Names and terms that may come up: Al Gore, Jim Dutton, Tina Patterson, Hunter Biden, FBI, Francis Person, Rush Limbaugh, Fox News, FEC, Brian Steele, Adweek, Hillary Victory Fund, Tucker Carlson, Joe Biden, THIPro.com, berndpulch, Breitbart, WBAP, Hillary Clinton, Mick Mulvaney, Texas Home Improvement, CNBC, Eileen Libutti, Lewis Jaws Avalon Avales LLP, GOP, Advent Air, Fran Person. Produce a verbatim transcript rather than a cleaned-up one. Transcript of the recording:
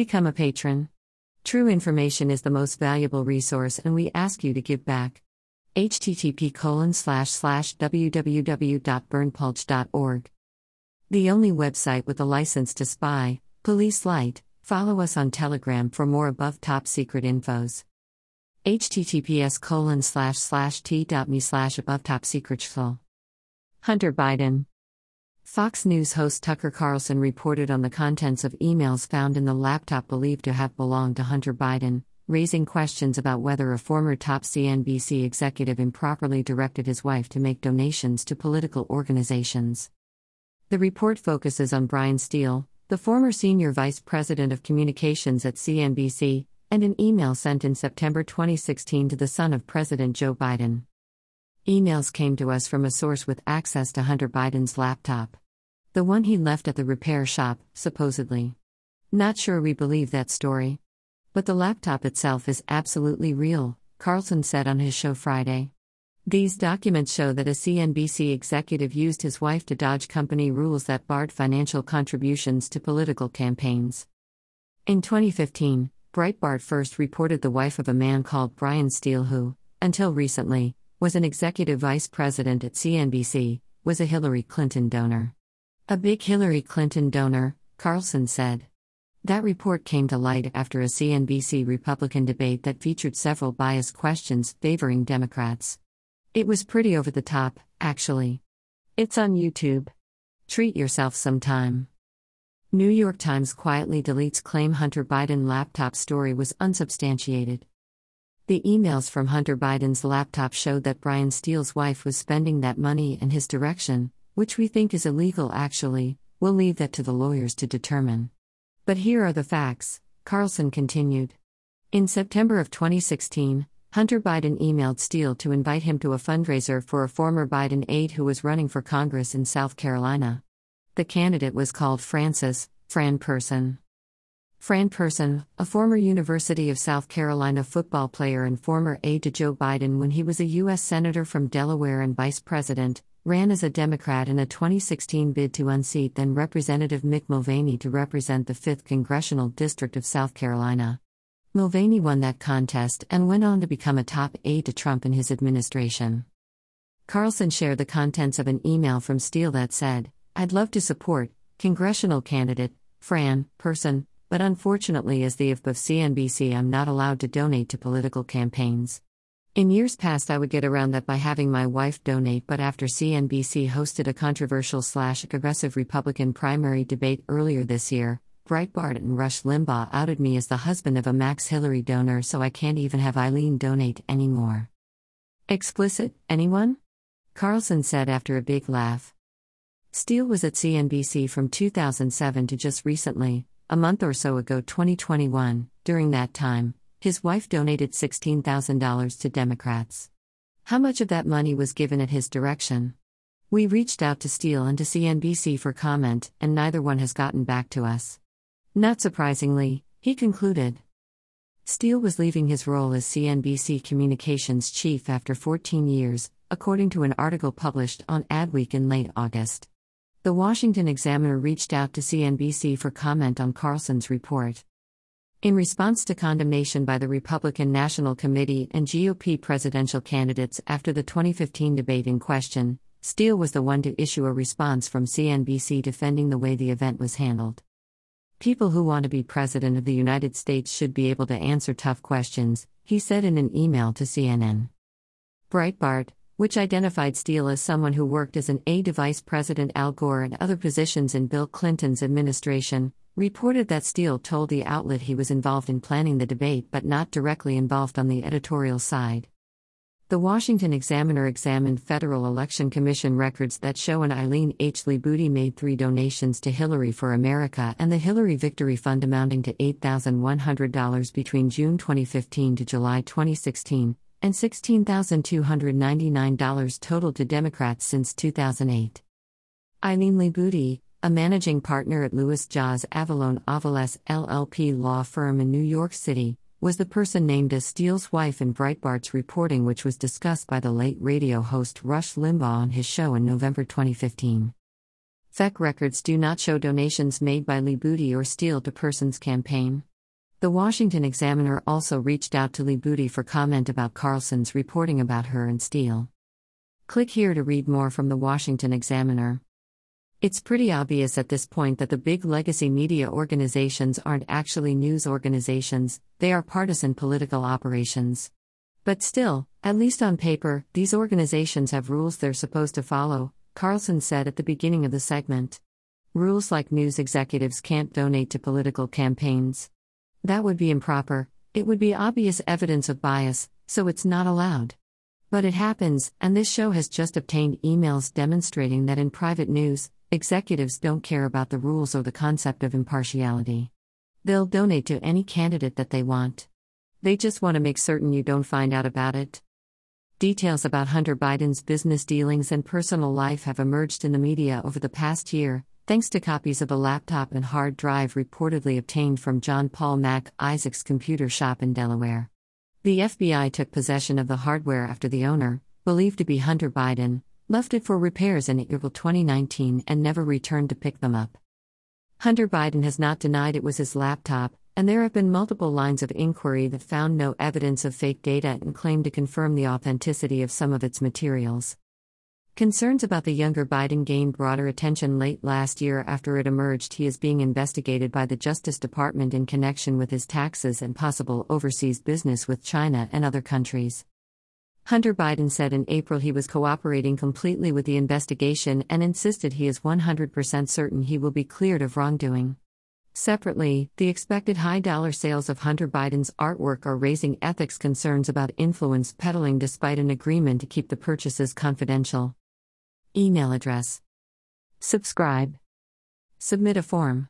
Become a patron. True information is the most valuable resource, and we ask you to give back. H T T P colon slash slash w w w dot burn pulch dot org. The only website with a license to spy, police light. Follow us on Telegram for more above top secret infos. H T T P S colon slash slash t dot m e slash above top secret. Hunter Biden. Fox News host Tucker Carlson reported on the contents of emails found in the laptop believed to have belonged to Hunter Biden, raising questions about whether a former top C N B C executive improperly directed his wife to make donations to political organizations. The report focuses on Brian Steele, the former senior vice president of communications at C N B C, and an email sent in September twenty sixteen to the son of President Joe Biden. Emails came to us from a source with access to Hunter Biden's laptop. The one he left at the repair shop, supposedly. Not sure we believe that story. But the laptop itself is absolutely real, Carlson said on his show Friday. These documents show that a C N B C executive used his wife to dodge company rules that barred financial contributions to political campaigns. In twenty fifteen, Breitbart first reported the wife of a man called Brian Steele who, until recently, was an executive vice president at C N B C, was a Hillary Clinton donor. A big Hillary Clinton donor, Carlson said. That report came to light after a C N B C Republican debate that featured several biased questions favoring Democrats. It was pretty over the top, actually. It's on YouTube. Treat yourself sometime. New York Times quietly deletes claim Hunter Biden laptop story was unsubstantiated. The emails from Hunter Biden's laptop showed that Brian Steele's wife was spending that money in his direction, which we think is illegal actually, we'll leave that to the lawyers to determine. But here are the facts, Carlson continued. In September of twenty sixteen, Hunter Biden emailed Steele to invite him to a fundraiser for a former Biden aide who was running for Congress in South Carolina. The candidate was called Francis, Fran Person. Fran Person, a former University of South Carolina football player and former aide to Joe Biden when he was a U S Senator from Delaware and Vice President, ran as a Democrat in a twenty sixteen bid to unseat then-Representative Mick Mulvaney to represent the fifth Congressional District of South Carolina. Mulvaney won that contest and went on to become a top aide to Trump in his administration. Carlson shared the contents of an email from Steele that said, "I'd love to support congressional candidate Fran Person, but unfortunately as the I F B of C N B C I'm not allowed to donate to political campaigns. In years past I would get around that by having my wife donate, but after C N B C hosted a controversial slash aggressive Republican primary debate earlier this year, Breitbart and Rush Limbaugh outed me as the husband of a Max Hillary donor, so I can't even have Eileen donate anymore." Explicit, anyone? Carlson said after a big laugh. Steele was at C N B C from two thousand seven to just recently, a month or so ago, twenty twenty-one. During that time, his wife donated sixteen thousand dollars to Democrats. How much of that money was given at his direction? We reached out to Steele and to C N B C for comment, and neither one has gotten back to us. Not surprisingly, he concluded. Steele was leaving his role as C N B C communications chief after fourteen years, according to an article published on Adweek in late August. The Washington Examiner reached out to C N B C for comment on Carlson's report. In response to condemnation by the Republican National Committee and G O P presidential candidates after the twenty fifteen debate in question, Steele was the one to issue a response from C N B C defending the way the event was handled. "People who want to be president of the United States should be able to answer tough questions," he said in an email to C N N. Breitbart, which identified Steele as someone who worked as an aide to Vice President Al Gore and other positions in Bill Clinton's administration, reported that Steele told the outlet he was involved in planning the debate but not directly involved on the editorial side. The Washington Examiner examined Federal Election Commission records that show an Eileen Libutti made three donations to Hillary for America and the Hillary Victory Fund amounting to eight thousand one hundred dollars between June twenty fifteen to July twenty sixteen, and sixteen thousand two hundred ninety-nine dollars total to Democrats since two thousand eight. Eileen Libutti, a managing partner at Lewis Jaws Avalon Avales L L P law firm in New York City, was the person named as Steele's wife in Breitbart's reporting, which was discussed by the late radio host Rush Limbaugh on his show in November twenty fifteen. F E C records do not show donations made by Libutti or Steele to Person's campaign. The Washington Examiner also reached out to Libutti for comment about Carlson's reporting about her and Steele. Click here to read more from the Washington Examiner. It's pretty obvious at this point that the big legacy media organizations aren't actually news organizations, they are partisan political operations. But still, at least on paper, these organizations have rules they're supposed to follow, Carlson said at the beginning of the segment. Rules like news executives can't donate to political campaigns. That would be improper, it would be obvious evidence of bias, so it's not allowed. But it happens, and this show has just obtained emails demonstrating that in private news, executives don't care about the rules or the concept of impartiality. They'll donate to any candidate that they want. They just want to make certain you don't find out about it. Details about Hunter Biden's business dealings and personal life have emerged in the media over the past year, thanks to copies of a laptop and hard drive reportedly obtained from John Paul Mac Isaac's computer shop in Delaware. The F B I took possession of the hardware after the owner, believed to be Hunter Biden, left it for repairs in April twenty nineteen and never returned to pick them up. Hunter Biden has not denied it was his laptop, and there have been multiple lines of inquiry that found no evidence of fake data and claimed to confirm the authenticity of some of its materials. Concerns about the younger Biden gained broader attention late last year after it emerged he is being investigated by the Justice Department in connection with his taxes and possible overseas business with China and other countries. Hunter Biden said in April he was cooperating completely with the investigation and insisted he is one hundred percent certain he will be cleared of wrongdoing. Separately, the expected high-dollar sales of Hunter Biden's artwork are raising ethics concerns about influence peddling despite an agreement to keep the purchases confidential. Email address. Subscribe. Submit a form.